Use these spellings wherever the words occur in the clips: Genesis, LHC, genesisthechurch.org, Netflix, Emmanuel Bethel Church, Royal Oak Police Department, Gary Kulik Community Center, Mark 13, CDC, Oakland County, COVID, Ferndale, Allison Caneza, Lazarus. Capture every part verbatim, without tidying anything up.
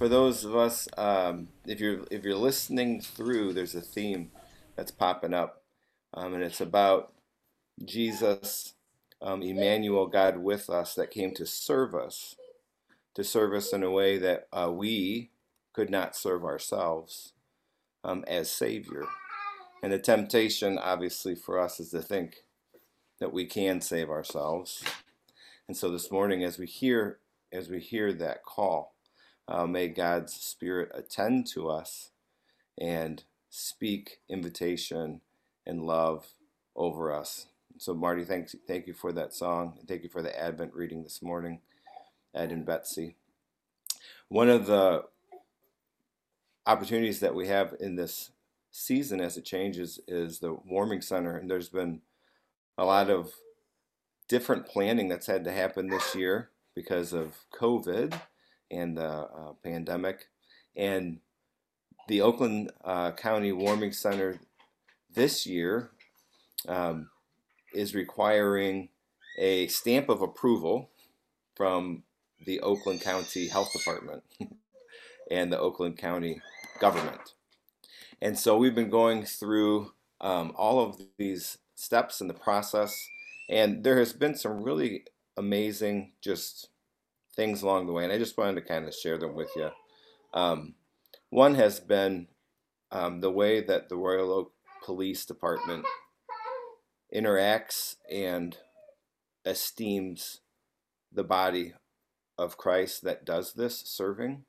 for those of us, um, if you're if you're listening through, there's a theme that's popping up, um, and it's about Jesus, um, Emmanuel, God with us, that came to serve us, to serve us in a way that uh, we could not serve ourselves, um, as Savior. And the temptation, obviously, for us is to think that we can save ourselves. And so this morning, as we hear as we hear that call, uh, may God's Spirit attend to us and speak invitation and love over us. So, Marty, thanks, thank you for that song. Thank you for the Advent reading this morning, Ed and Betsy. One of the opportunities that we have in this season as it changes is the warming center, and there's been a lot of different planning that's had to happen this year because of COVID and the uh, pandemic. And the Oakland uh, County Warming Center this year um, is requiring a stamp of approval from the Oakland County Health Department and the Oakland County government. And so we've been going through um, all of these steps in the process, and there has been some really amazing just things along the way, and I just wanted to kind of share them with you. Um, one has been um, the way that the Royal Oak Police Department interacts and esteems the body of Christ that does this serving,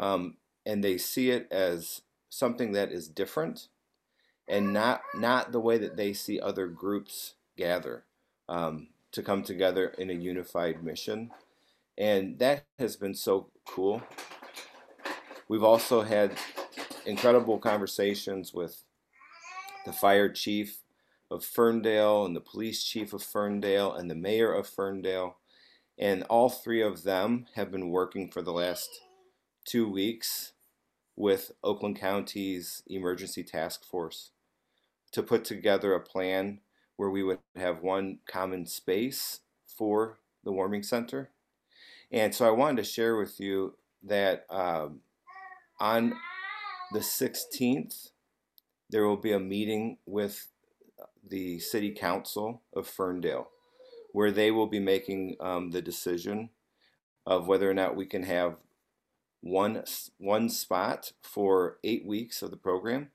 um, and they see it as something that is different, and not not the way that they see other groups gather um, to come together in a unified mission. And that has been so cool. We've also had incredible conversations with the fire chief of Ferndale and the police chief of Ferndale and the mayor of Ferndale. And all three of them have been working for the last two weeks with Oakland County's emergency task force to put together a plan where we would have one common space for the warming center. And so I wanted to share with you that um, on the sixteenth, there will be a meeting with the City Council of Ferndale, where they will be making um, the decision of whether or not we can have One one spot for eight weeks of the program,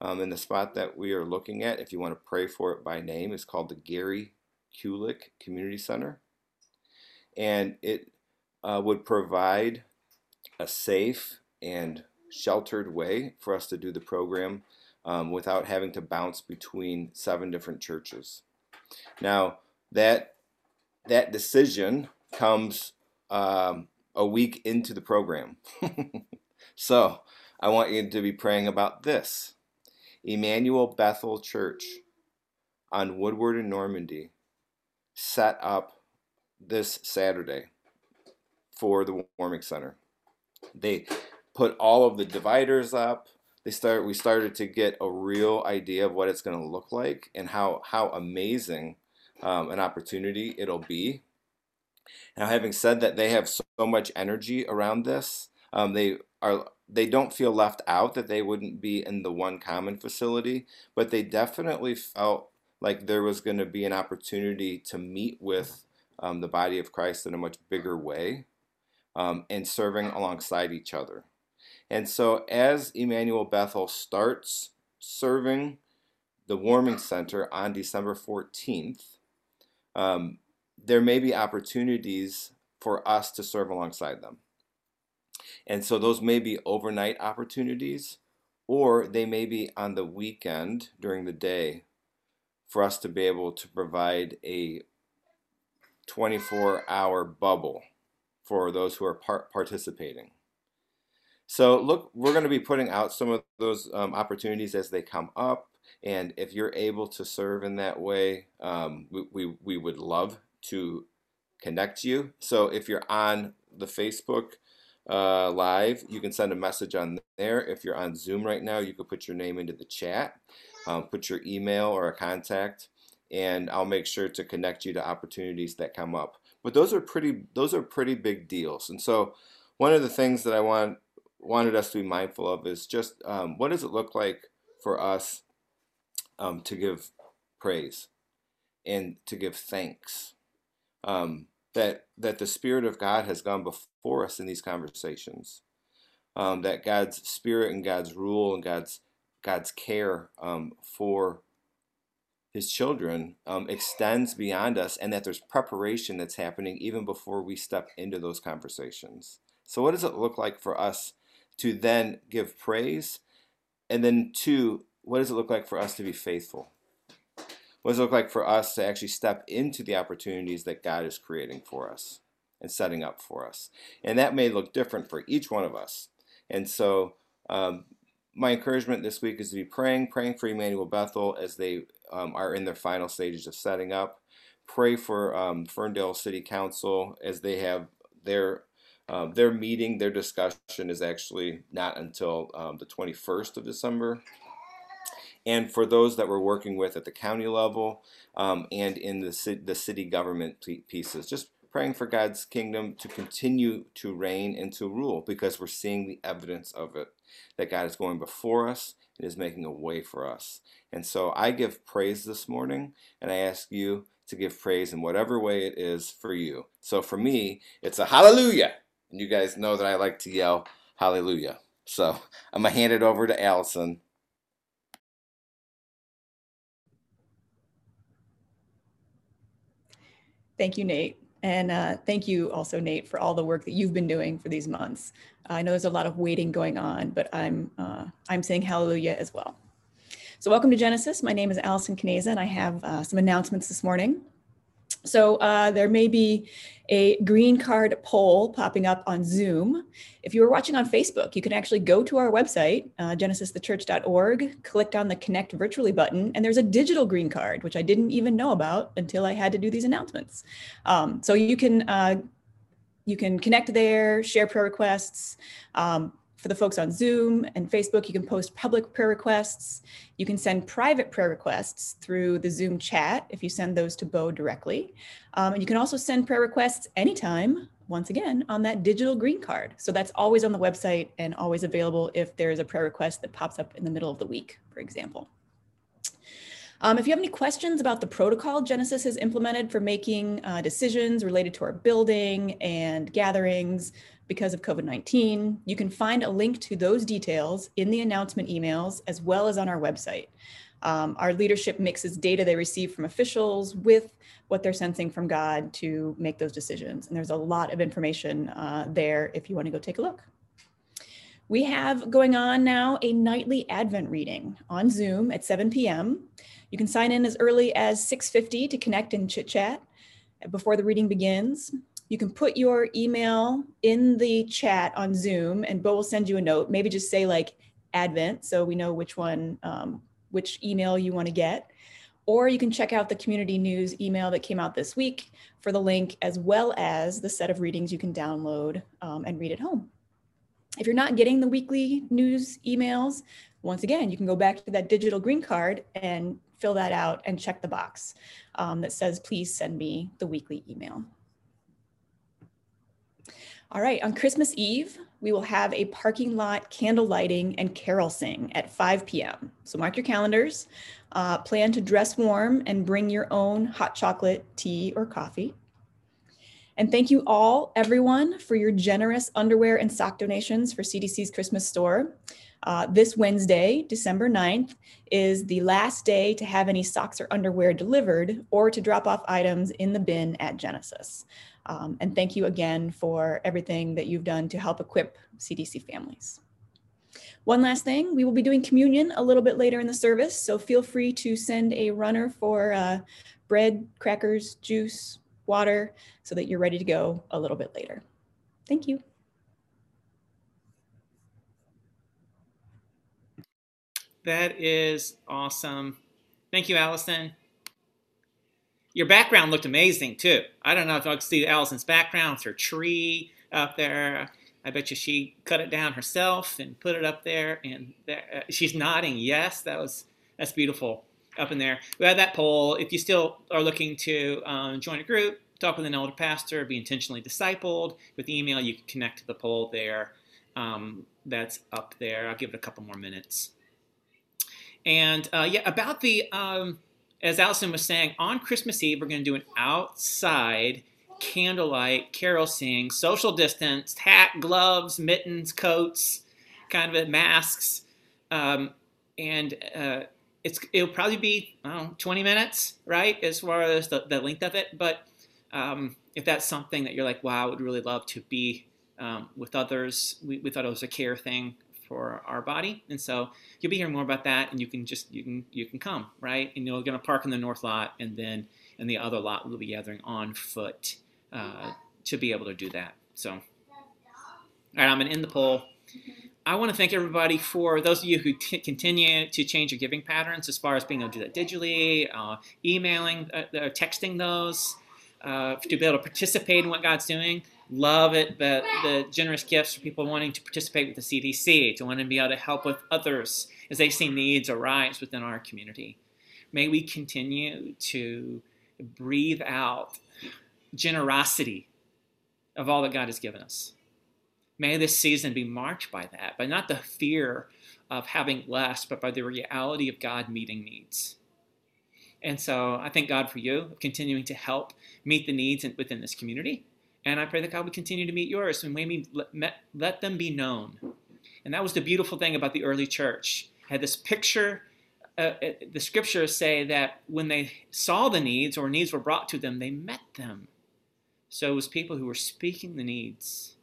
um, and the spot that we are looking at, if you want to pray for it by name, is called the Gary Kulik Community Center, and it uh, would provide a safe and sheltered way for us to do the program um, without having to bounce between seven different churches. Now that that decision comes Um, a week into the program. So I want you to be praying about this. Emmanuel Bethel Church on Woodward and Normandy set up this Saturday for the warming center. They put all of the dividers up. They start. We started to get a real idea of what it's going to look like and how, how amazing um, an opportunity it'll be. Now, having said that, they have so much energy around this. Um, they are they don't feel left out that they wouldn't be in the one common facility, but they definitely felt like there was going to be an opportunity to meet with um, the body of Christ in a much bigger way um, and serving alongside each other. And so as Emmanuel Bethel starts serving the warming center on December fourteenth, um, there may be opportunities for us to serve alongside them. And so those may be overnight opportunities, or they may be on the weekend during the day for us to be able to provide a twenty-four hour bubble for those who are par- participating. So look, we're going to be putting out some of those um, opportunities as they come up. And if you're able to serve in that way, um, we, we, we would love to connect you. So if you're on the Facebook uh, Live, you can send a message on there. If you're on Zoom right now, you can put your name into the chat, um, put your email or a contact, and I'll make sure to connect you to opportunities that come up. But those are pretty those are pretty big deals. And so one of the things that I want wanted us to be mindful of is just um, what does it look like for us um, to give praise and to give thanks, um, that that the Spirit of God has gone before us in these conversations, um, that God's Spirit and God's rule and God's God's care um, for His children um, extends beyond us, and that there's preparation that's happening even before we step into those conversations. So what does it look like for us to then give praise? And then two, what does it look like for us to be faithful? What does it look like for us to actually step into the opportunities that God is creating for us and setting up for us? And that may look different for each one of us. And so um, my encouragement this week is to be praying, praying for Emmanuel Bethel as they um, are in their final stages of setting up. Pray for um, Ferndale City Council as they have their Uh, their meeting, their discussion is actually not until um, the twenty-first of December. And for those that we're working with at the county level um, and in the, ci- the city government pieces, just praying for God's kingdom to continue to reign and to rule, because we're seeing the evidence of it, that God is going before us and is making a way for us. And so I give praise this morning, and I ask you to give praise in whatever way it is for you. So for me, it's a hallelujah. And you guys know that I like to yell hallelujah. So I'm going to hand it over to Allison. Thank you, Nate. And uh, thank you also, Nate, for all the work that you've been doing for these months. I know there's a lot of waiting going on, but I'm, uh, I'm saying hallelujah as well. So welcome to Genesis. My name is Allison Caneza, and I have uh, some announcements this morning. So uh, there may be a green card poll popping up on Zoom. If you were watching on Facebook, you can actually go to our website, uh, genesis the church dot org, click on the Connect Virtually button, and there's a digital green card, which I didn't even know about until I had to do these announcements. Um, so you can, uh, you can connect there, share prayer requests. Um, For the folks on Zoom and Facebook, you can post public prayer requests. You can send private prayer requests through the Zoom chat if you send those to Bo directly. Um, and you can also send prayer requests anytime, once again, on that digital green card. So that's always on the website and always available if there is a prayer request that pops up in the middle of the week, for example. Um, if you have any questions about the protocol Genesis has implemented for making uh, decisions related to our building and gatherings because of COVID nineteen, you can find a link to those details in the announcement emails as well as on our website. Um, our leadership mixes data they receive from officials with what they're sensing from God to make those decisions. And there's a lot of information uh, there if you want to go take a look. We have going on now a nightly Advent reading on Zoom at seven p.m. You can sign in as early as six fifty to connect and chit chat before the reading begins. You can put your email in the chat on Zoom and Bo will send you a note. Maybe just say like Advent so we know which one, um, which email you want to get. Or you can check out the community news email that came out this week for the link as well as the set of readings you can download um, and read at home. If you're not getting the weekly news emails, once again, you can go back to that digital green card and fill that out and check the box um, that says, please send me the weekly email. All right, on Christmas Eve, we will have a parking lot candle lighting and carol sing at five p.m. So mark your calendars, uh, plan to dress warm and bring your own hot chocolate, tea, or coffee. And thank you all, everyone, for your generous underwear and sock donations for C D C's Christmas store. Uh, this Wednesday, December ninth, is the last day to have any socks or underwear delivered or to drop off items in the bin at Genesis. Um, and thank you again for everything that you've done to help equip C D C families. One last thing, we will be doing communion a little bit later in the service, so feel free to send a runner for uh, bread, crackers, juice, water, so that you're ready to go a little bit later. Thank you. That is awesome. Thank you, Allison. Your background looked amazing too. I don't know if I could see Allison's background. It's her tree up there. I bet you she cut it down herself and put it up there. And there, uh, she's nodding yes. That was that's beautiful up in there. We had that poll. If you still are looking to um, join a group, talk with an elder pastor, be intentionally discipled. With email, you can connect to the poll there. Um, that's up there. I'll give it a couple more minutes. And uh, yeah, about the, um, as Allison was saying, on Christmas Eve, we're going to do an outside candlelight carol sing, social distanced, hat, gloves, mittens, coats, kind of masks. Um, and uh, it's it'll probably be, I don't know, twenty minutes, right, as far as the, the length of it. But um, if that's something that you're like, wow, I would really love to be um, with others, we, we thought it was a care thing for our body, and so you'll be hearing more about that. And you can just you can you can come, right? And you're going to park in the north lot, and then in the other lot we'll be gathering on foot uh, to be able to do that. So, all right, I'm gonna end the poll. I want to thank everybody for those of you who t continue to change your giving patterns, as far as being able to do that digitally, uh, emailing, uh, texting those, uh, to be able to participate in what God's doing. Love it, the, the generous gifts for people wanting to participate with the C D C, to want to be able to help with others as they see needs arise within our community. May we continue to breathe out generosity of all that God has given us. May this season be marked by that, by not the fear of having less, but by the reality of God meeting needs. And so I thank God for you, continuing to help meet the needs within this community. And I pray that God would continue to meet yours, and maybe let them be known. And that was the beautiful thing about the early church. I had this picture, uh, the scriptures say that when they saw the needs, or needs were brought to them, they met them. So it was people who were speaking the needs,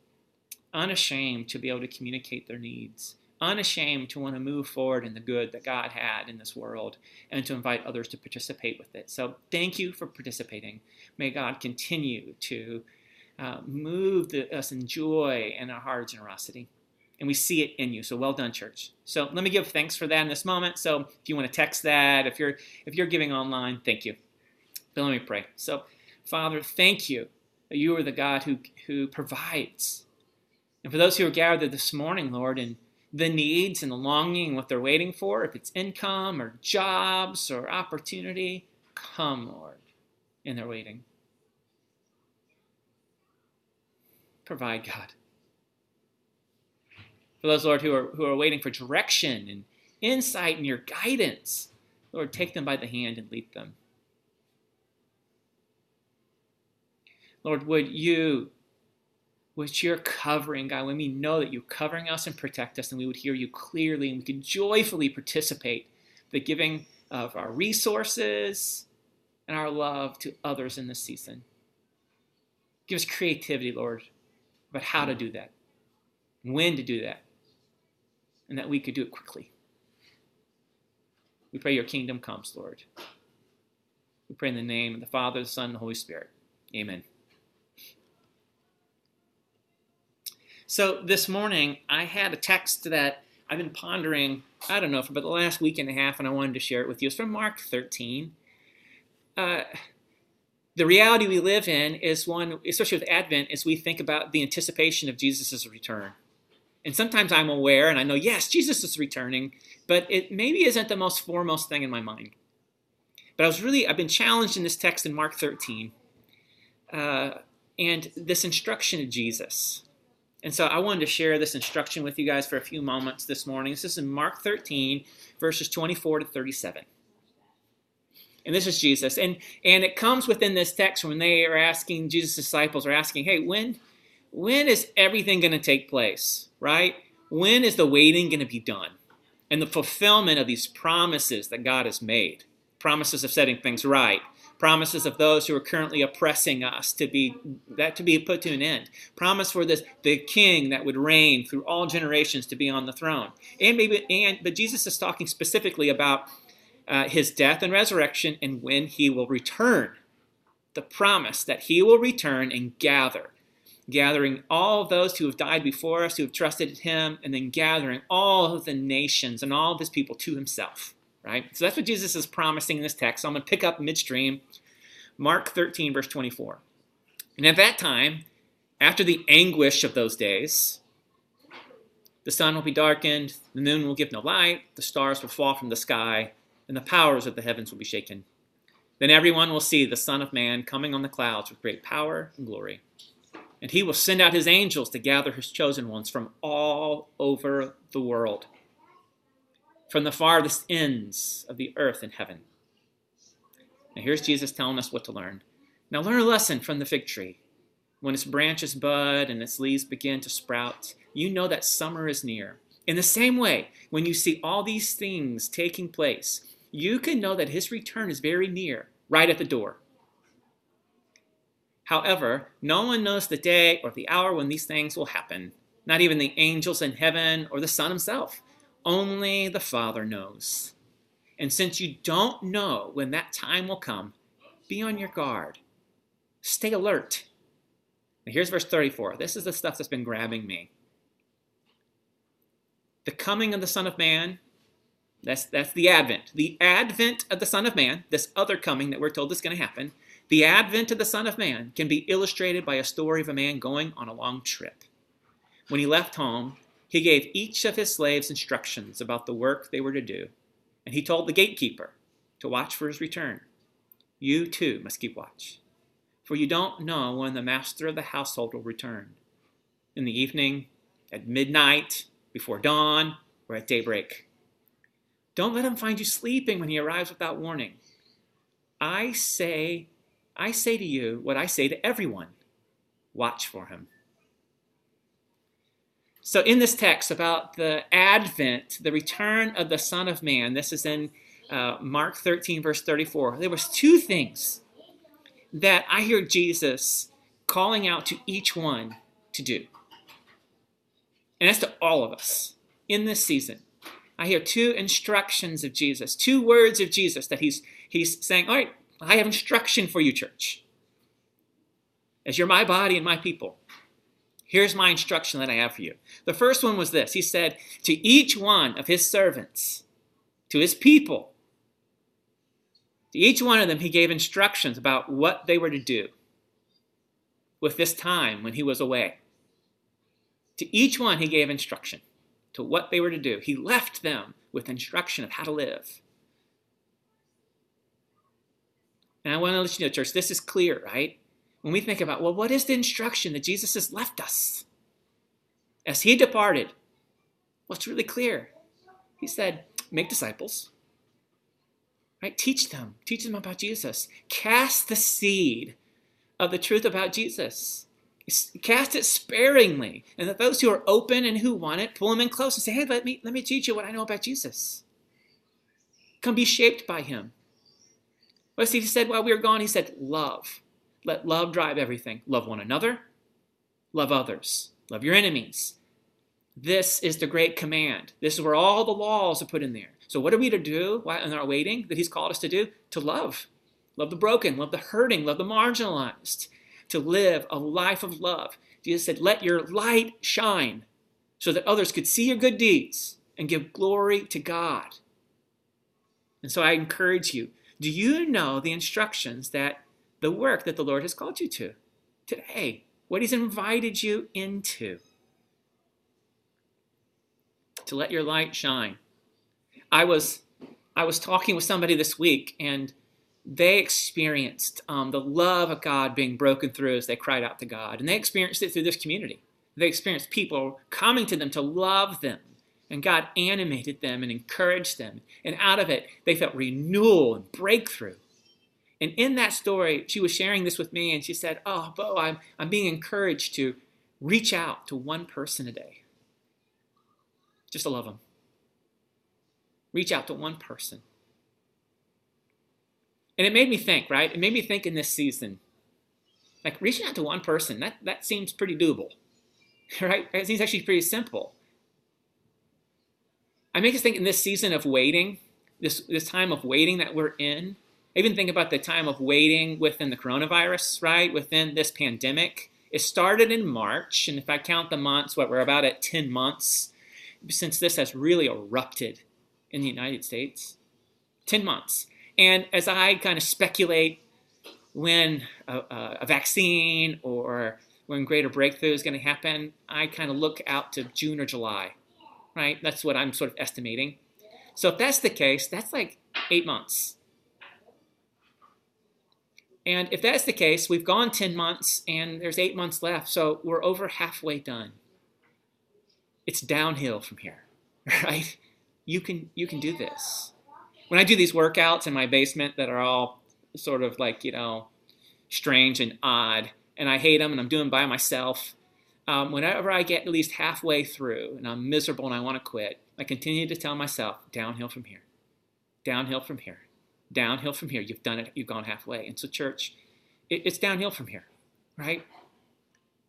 unashamed to be able to communicate their needs, unashamed to want to move forward in the good that God had in this world, and to invite others to participate with it. So thank you for participating. May God continue to Uh, move the, us in joy and our heart of generosity. And we see it in you. So well done, church. So let me give thanks for that in this moment. So if you want to text that, if you're, if you're giving online, thank you. But let me pray. So, Father, thank you that you are the God who, who provides. And for those who are gathered this morning, Lord, and the needs and the longing, what they're waiting for, if it's income or jobs or opportunity, come, Lord, in their waiting. Provide, God. For those, Lord, who are, who are waiting for direction and insight and your guidance, Lord, take them by the hand and lead them. Lord, would you, would your covering, God, when we know that you're covering us and protect us, and we would hear you clearly, and we could joyfully participate in the giving of our resources and our love to others in this season. Give us creativity, Lord, about how to do that, when to do that, and that we could do it quickly. We pray your kingdom comes, Lord. We pray in the name of the Father, the Son, and the Holy Spirit. Amen. So this morning, I had a text that I've been pondering, I don't know, for about the last week and a half, and I wanted to share it with you. It's from Mark thirteen. Uh... The reality we live in is one, especially with Advent, is we think about the anticipation of Jesus' return. And sometimes I'm aware and I know, yes, Jesus is returning, but it maybe isn't the most foremost thing in my mind. But I was really, I've been challenged in this text in Mark thirteen uh, and this instruction of Jesus. And so I wanted to share this instruction with you guys for a few moments this morning. This is in Mark thirteen, verses twenty-four to thirty-seven. And this is Jesus. And and it comes within this text when they are asking, Jesus' disciples are asking, hey, when, when is everything going to take place, right? When is the waiting going to be done? And the fulfillment of these promises that God has made, promises of setting things right, promises of those who are currently oppressing us to be, that to be put to an end, promise for this, the king that would reign through all generations to be on the throne. And maybe, and but Jesus is talking specifically about Uh, his death and resurrection, and when he will return. The promise that he will return and gather, gathering all those who have died before us, who have trusted in him, and then gathering all of the nations and all of his people to himself, right? So that's what Jesus is promising in this text. So I'm going to pick up midstream, Mark thirteen, verse twenty-four. And at that time, after the anguish of those days, the sun will be darkened, the moon will give no light, the stars will fall from the sky, and the powers of the heavens will be shaken. Then everyone will see the Son of Man coming on the clouds with great power and glory. And he will send out his angels to gather his chosen ones from all over the world, from the farthest ends of the earth and heaven. Now here's Jesus telling us what to learn. Now learn a lesson from the fig tree. When its branches bud and its leaves begin to sprout, you know that summer is near. In the same way, when you see all these things taking place, you can know that his return is very near, right at the door. However, no one knows the day or the hour when these things will happen, not even the angels in heaven or the Son himself. Only the Father knows. And since you don't know when that time will come, be on your guard. Stay alert. Now here's verse thirty-four. This is the stuff that's been grabbing me. The coming of the Son of Man, that's, that's the advent. The advent of the Son of Man, this other coming that we're told is going to happen, the advent of the Son of Man can be illustrated by a story of a man going on a long trip. When he left home, he gave each of his slaves instructions about the work they were to do, and he told the gatekeeper to watch for his return. You too must keep watch, for you don't know when the master of the household will return, in the evening, at midnight, before dawn, or at daybreak. Don't let him find you sleeping when he arrives without warning. I say... I say to you what I say to everyone, watch for him. So in this text about the advent, the return of the Son of Man, this is in uh, Mark thirteen, verse thirty-four, there was two things that I hear Jesus calling out to each one to do. And that's to all of us in this season. I hear two instructions of Jesus, two words of Jesus that he's, he's saying, all right, I have instruction for you, church. As you're my body and my people, here's my instruction that I have for you. The first one was this. He said, to each one of his servants, to his people, to each one of them, he gave instructions about what they were to do with this time when he was away. To each one, he gave instruction to what they were to do. He left them with instruction of how to live. And I want to let you know, church, this is clear, right? When we think about, well, what is the instruction that Jesus has left us as he departed? Well, it's really clear. He said, make disciples, right? Teach them. Teach them about Jesus. Cast the seed of the truth about Jesus. Cast it sparingly. And that those who are open and who want it, pull them in close and say, hey, let me, let me teach you what I know about Jesus. Come be shaped by him. What's he said while we were gone? He said, love. Let love drive everything. Love one another. Love others. Love your enemies. This is the great command. This is where all the laws are put in there. So what are we to do while in our waiting that he's called us to do? To love. Love the broken. Love the hurting. Love the marginalized. To live a life of love. Jesus said, let your light shine so that others could see your good deeds and give glory to God. And so I encourage you, do you know the instructions that the work that the Lord has called you to today? What he's invited you into? To let your light shine. I was, I was talking with somebody this week, and they experienced um, the love of God being broken through as they cried out to God. And they experienced it through this community. They experienced people coming to them to love them. And God animated them and encouraged them. And out of it, they felt renewal and breakthrough. And in that story, she was sharing this with me, and she said, oh, Bo, I'm, I'm being encouraged to reach out to one person a day. Just to love them. Reach out to one person. And it made me think, right? It made me think in this season. Like, reaching out to one person, that, that seems pretty doable, right? It seems actually pretty simple. I make us think in this season of waiting, this, this time of waiting that we're in. I even think about the time of waiting within the coronavirus, right? Within this pandemic. It started in March, and if I count the months, what, we're about at ten months since this has really erupted in the United States. ten months. And as I kind of speculate when a, a vaccine or when greater breakthrough is going to happen, I kind of look out to June or July. Right? That's what I'm sort of estimating. So if that's the case, that's like eight months. And if that's the case, we've gone ten months and there's eight months left, so we're over halfway done. It's downhill from here, right? You can, you can do this. When I do these workouts in my basement that are all sort of like, you know, strange and odd, and I hate them and I'm doing by myself, um, whenever I get at least halfway through and I'm miserable and I want to quit, I continue to tell myself, downhill from here, downhill from here. Downhill from here. You've done it. You've gone halfway. And so, church, it, it's downhill from here, right?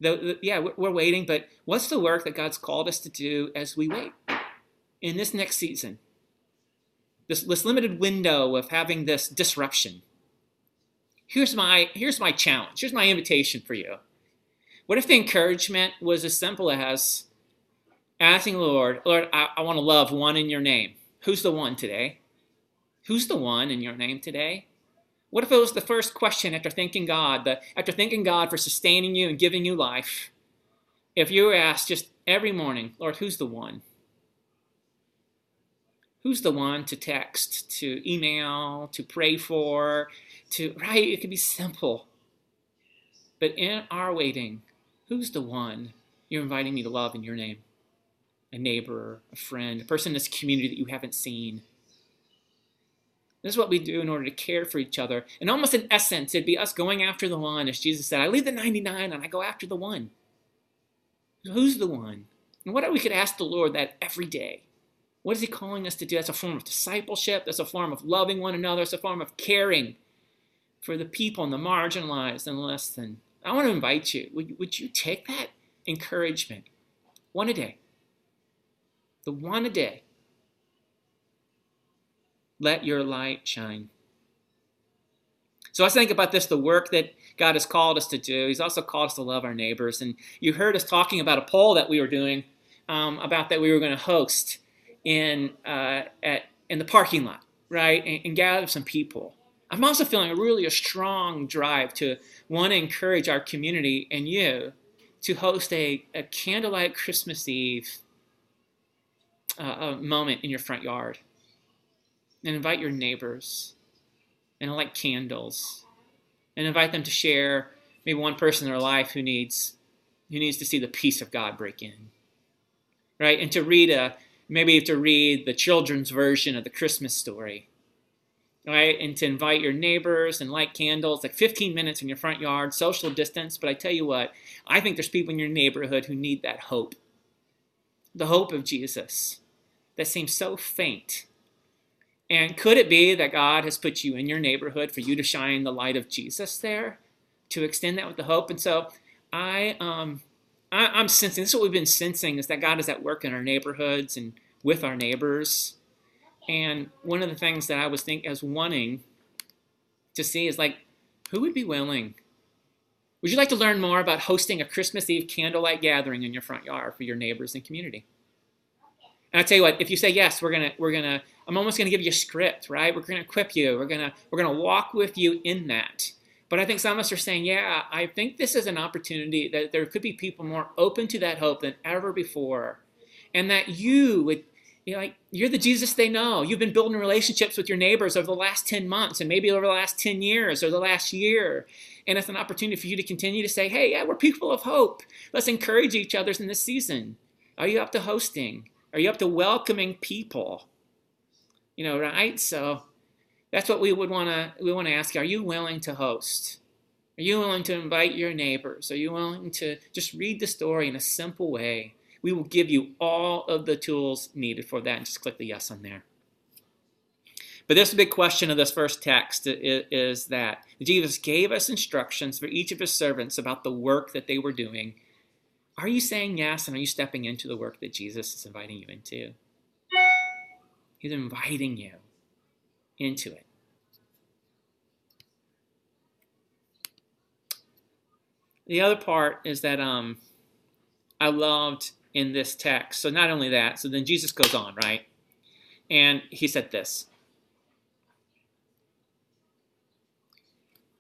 The, the, yeah, we're, we're waiting, but what's the work that God's called us to do as we wait in this next season? This, this limited window of having this disruption. Here's my, here's my challenge. Here's my invitation for you. What if the encouragement was as simple as asking the Lord, Lord, I, I want to love one in your name. Who's the one today? Who's the one in your name today? What if it was the first question after thanking God, the, after thanking God for sustaining you and giving you life? If you were asked just every morning, Lord, who's the one? Who's the one to text, to email, to pray for, to, right? It could be simple. But in our waiting, who's the one you're inviting me to love in your name? A neighbor, a friend, a person in this community that you haven't seen. This is what we do in order to care for each other. And almost in essence, it'd be us going after the one. As Jesus said, I leave the ninety-nine and I go after the one. So who's the one? And what if we could ask the Lord that every day? What is he calling us to do? That's a form of discipleship. That's a form of loving one another. It's a form of caring for the people and the marginalized and less than. I want to invite you. Would, would you take that encouragement? One a day. The one a day. Let your light shine. So let's think about this, the work that God has called us to do. He's also called us to love our neighbors. And you heard us talking about a poll that we were doing um, about that we were going to host in uh, at in the parking lot, right, and, and gather some people. I'm also feeling a really a strong drive to want to encourage our community and you to host a, a candlelight Christmas Eve uh, a moment in your front yard. And invite your neighbors, and light candles, and invite them to share maybe one person in their life who needs who needs to see the peace of God break in, right? And to read a maybe to read the children's version of the Christmas story, right? And to invite your neighbors and light candles, like fifteen minutes in your front yard, social distance. But I tell you what, I think there's people in your neighborhood who need that hope, the hope of Jesus, that seems so faint. And could it be that God has put you in your neighborhood for you to shine the light of Jesus there, to extend that with the hope? And so I, um, I, I'm sensing, this is what we've been sensing, is that God is at work in our neighborhoods and with our neighbors. And one of the things that I was thinking, I was wanting to see is like, who would be willing? Would you like to learn more about hosting a Christmas Eve candlelight gathering in your front yard for your neighbors and community? And I tell you what, if you say yes, we're gonna, we're gonna, I'm almost gonna give you a script, right? We're gonna equip you. We're gonna, we're gonna walk with you in that. But I think some of us are saying, yeah, I think this is an opportunity that there could be people more open to that hope than ever before, and that you would, you know, like you're the Jesus they know. You've been building relationships with your neighbors over the last ten months, and maybe over the last ten years, or the last year. And it's an opportunity for you to continue to say, hey, yeah, we're people of hope. Let's encourage each other in this season. Are you up to hosting? Are you up to welcoming people? You know, right? So that's what we would want to we want to ask you. Are you willing to host? Are you willing to invite your neighbors? Are you willing to just read the story in a simple way? We will give you all of the tools needed for that, and just click the yes on there. But this big question of this first text is that Jesus gave us instructions for each of his servants about the work that they were doing. Are you saying yes, and are you stepping into the work that Jesus is inviting you into? He's inviting you into it. The other part is that um, I loved in this text. So not only that, so then Jesus goes on, right? And he said this.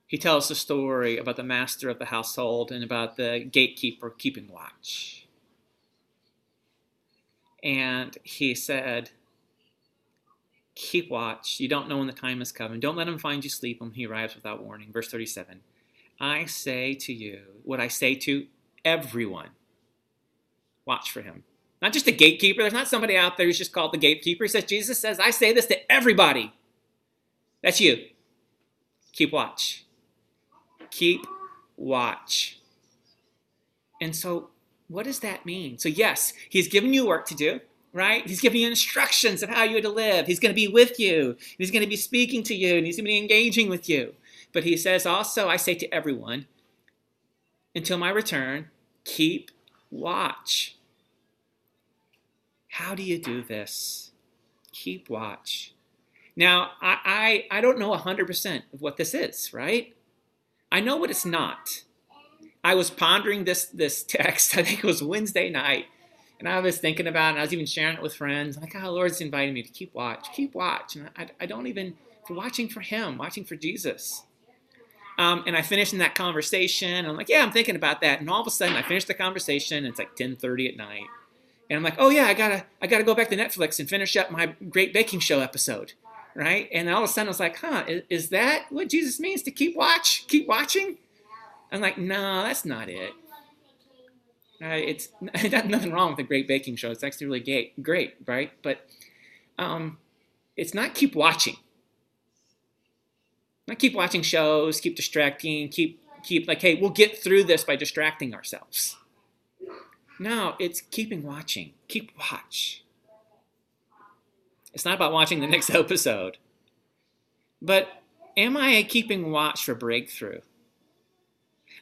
He tells the story about the master of the household and about the gatekeeper keeping watch. And he said, Keep watch. You don't know when the time is coming. Don't let him find you sleep when he arrives without warning. Verse thirty-seven. I say to you, what I say to everyone, watch for him. Not just a gatekeeper. There's not somebody out there who's just called the gatekeeper. He says, Jesus says, I say this to everybody. That's you. Keep watch. Keep watch. And so what does that mean? So yes, he's given you work to do, right? He's giving you instructions of how you're to live. He's going to be with you. He's going to be speaking to you, and he's going to be engaging with you. But he says also, I say to everyone, until my return, keep watch. How do you do this? Keep watch. Now, I, I, I don't know one hundred percent of what this is, right? I know what it's not. I was pondering this, this text, I think it was Wednesday night, and I was thinking about it, and I was even sharing it with friends. I'm like, oh, Lord's inviting me to keep watch, keep watch. And I, I don't even, watching for him, watching for Jesus. Um, and I finished in that conversation, and I'm like, yeah, I'm thinking about that. And all of a sudden, I finished the conversation, and it's like ten thirty at night. And I'm like, oh yeah, I gotta, I gotta go back to Netflix and finish up my Great Baking Show episode, right? And all of a sudden, I was like, huh, is, is that what Jesus means to keep watch, keep watching? I'm like, no, that's not it. Right? It's nothing wrong with a Great Baking Show. It's actually really great, right? But um, it's not keep watching. Not keep watching shows, keep distracting, keep keep like, hey, we'll get through this by distracting ourselves. No, it's keeping watching. Keep watch. It's not about watching the next episode. But am I keeping watch for breakthrough?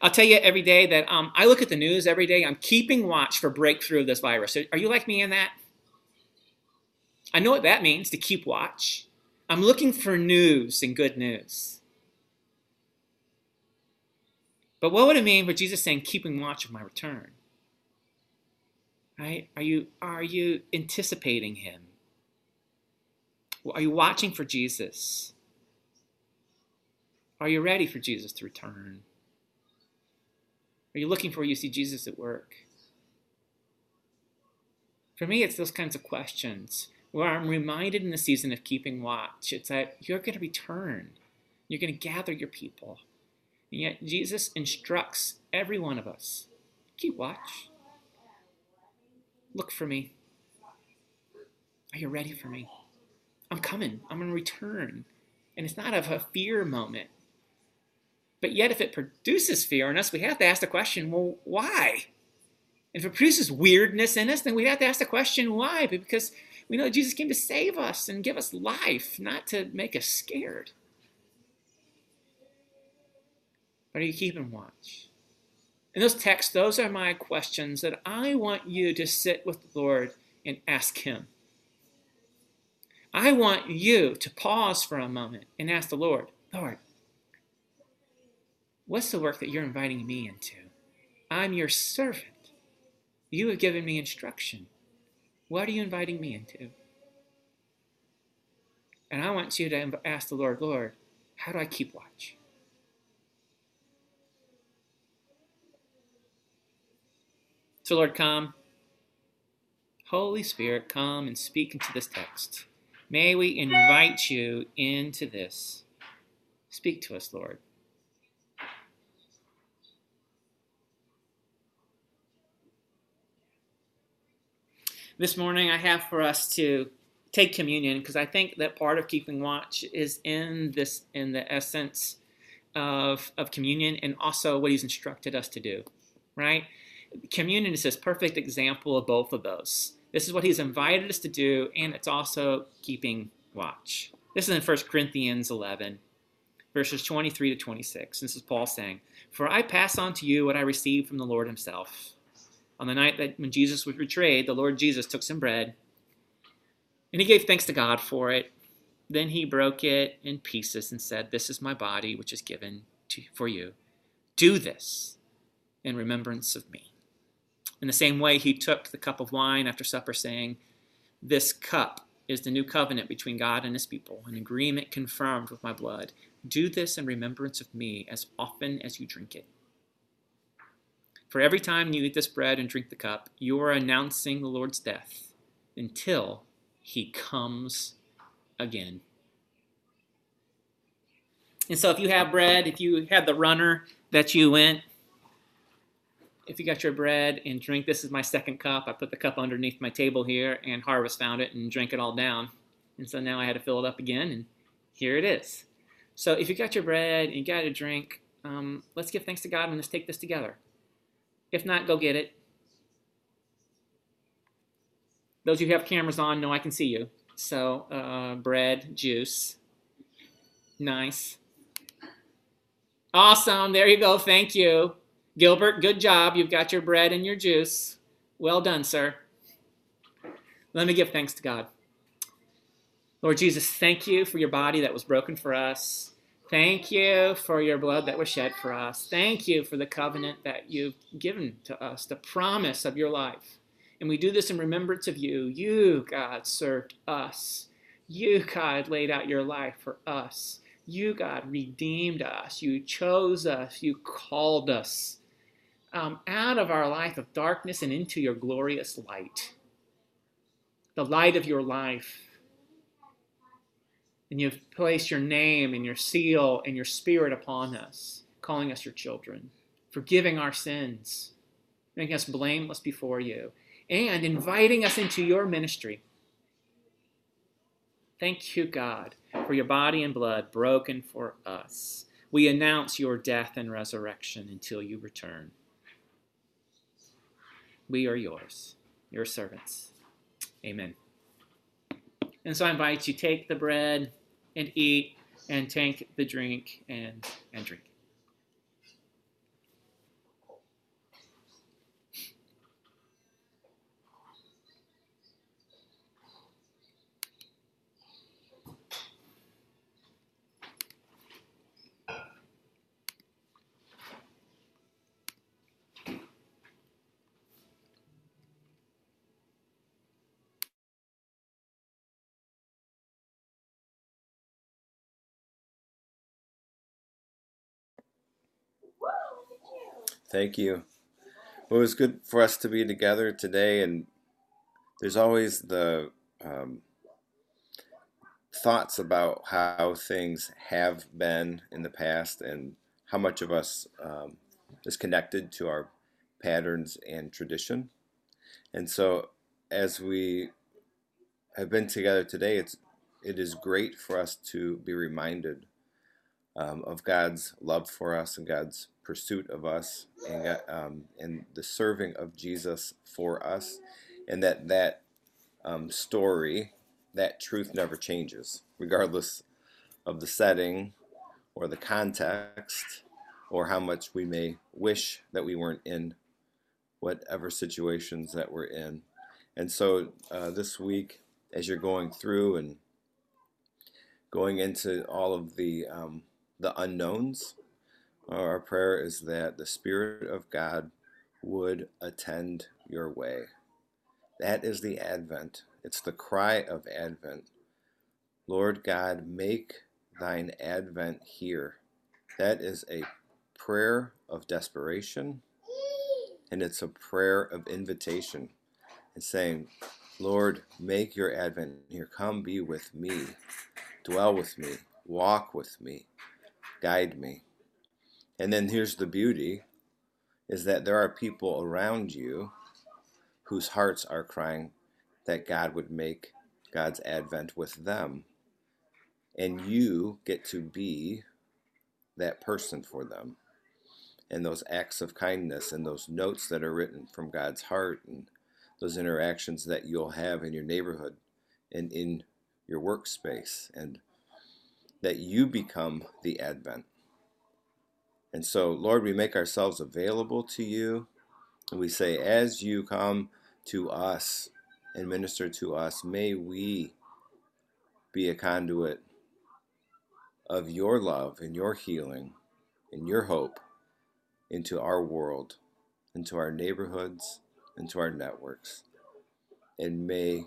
I'll tell you every day that um, I look at the news every day. I'm keeping watch for breakthrough of this virus. Are you like me in that? I know what that means, to keep watch. I'm looking for news and good news. But what would it mean for Jesus saying, keeping watch of my return? Right? Are you, are you anticipating him? Are you watching for Jesus? Are you ready for Jesus to return? Are you looking for where you see Jesus at work? For me, it's those kinds of questions where I'm reminded in the season of keeping watch. It's that you're going to return. You're going to gather your people. And yet Jesus instructs every one of us, keep watch. Look for me. Are you ready for me? I'm coming. I'm going to return. And it's not of a fear moment. But yet if it produces fear in us, we have to ask the question, well, why? And if it produces weirdness in us, then we have to ask the question, why? Because we know Jesus came to save us and give us life, not to make us scared. But are you keeping watch? In those texts, those are my questions that I want you to sit with the Lord and ask him. I want you to pause for a moment and ask the Lord, Lord, what's the work that you're inviting me into? I'm your servant. You have given me instruction. What are you inviting me into? And I want you to ask the Lord, Lord, how do I keep watch? So Lord, come. Holy Spirit, come and speak into this text. May we invite you into this. Speak to us, Lord. This morning I have for us to take communion, because I think that part of keeping watch is in this, in the essence of, of communion, and also what he's instructed us to do, right? Communion is this perfect example of both of those. This is what he's invited us to do, and it's also keeping watch. This is in First Corinthians eleven, verses twenty-three to twenty-six. This is Paul saying, "For I pass on to you what I received from the Lord himself. On the night that when Jesus was betrayed, the Lord Jesus took some bread, and he gave thanks to God for it. Then he broke it in pieces and said, 'This is my body, which is given to, for you. Do this in remembrance of me.' In the same way, he took the cup of wine after supper, saying, 'This cup is the new covenant between God and his people, an agreement confirmed with my blood. Do this in remembrance of me as often as you drink it. For every time you eat this bread and drink the cup, you are announcing the Lord's death until he comes again. And so if you have bread, if you had the runner that you went, if you got your bread and drink, this is my second cup. I put the cup underneath my table here, and Harvest found it and drank it all down. And so now I had to fill it up again, and here it is. So if you got your bread and you got a drink, um, let's give thanks to God and let's take this together. If not, go get it. Those of you who have cameras on know I can see you. So uh, bread, juice, nice. Awesome, there you go, thank you. Gilbert, good job, you've got your bread and your juice. Well done, sir. Let me give thanks to God. Lord Jesus, thank you for your body that was broken for us. Thank you for your blood that was shed for us. Thank you for the covenant that you've given to us, the promise of your life. And we do this in remembrance of you. You, God, served us. You, God, laid out your life for us. You, God, redeemed us. You chose us. You called us um, out of our life of darkness and into your glorious light, the light of your life. And you've placed your name and your seal and your spirit upon us, calling us your children, forgiving our sins, making us blameless before you, and inviting us into your ministry. Thank you, God, for your body and blood broken for us. We announce your death and resurrection until you return. We are yours, your servants. Amen. And so I invite you, take the bread and eat, and take the drink and, and drink. Thank you. Well, it was good for us to be together today, and there's always the um, thoughts about how things have been in the past and how much of us um, is connected to our patterns and tradition. And so as we have been together today, it's, it is great for us to be reminded um, of God's love for us and God's pursuit of us and, um, and the serving of Jesus for us, and that that um, story, that truth never changes, regardless of the setting or the context or how much we may wish that we weren't in whatever situations that we're in. And so uh, this week, as you're going through and going into all of the, um, the unknowns, our prayer is that the Spirit of God would attend your way. That is the Advent. It's the cry of Advent. Lord God, make thine Advent here. That is a prayer of desperation, and it's a prayer of invitation. It's saying, Lord, make your Advent here. Come be with me. Dwell with me. Walk with me. Guide me. And then here's the beauty, is that there are people around you whose hearts are crying that God would make God's Advent with them. And you get to be that person for them. And those acts of kindness and those notes that are written from God's heart and those interactions that you'll have in your neighborhood and in your workspace, and that you become the Advent. And so, Lord, we make ourselves available to you, and we say, as you come to us and minister to us, may we be a conduit of your love and your healing and your hope into our world, into our neighborhoods, into our networks. And may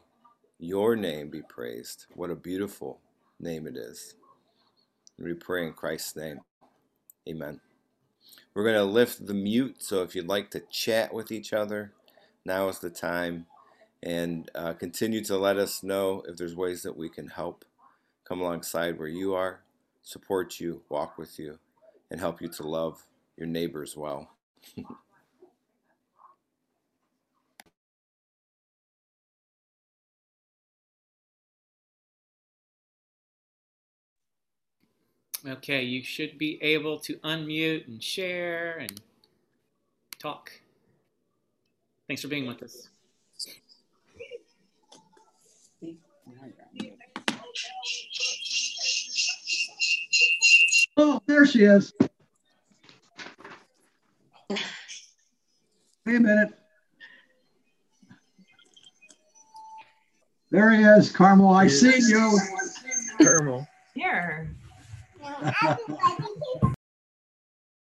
your name be praised. What a beautiful name it is. And we pray in Christ's name. Amen. We're going to lift the mute, so if you'd like to chat with each other, now is the time. And uh, continue to let us know if there's ways that we can help. come alongside where you are, support you, walk with you, and help you to love your neighbors well. Okay, you should be able to unmute and share and talk. Thanks for being with us. Oh, there she is. Wait a minute. There he is, Carmel. I see you. Carmel. Here.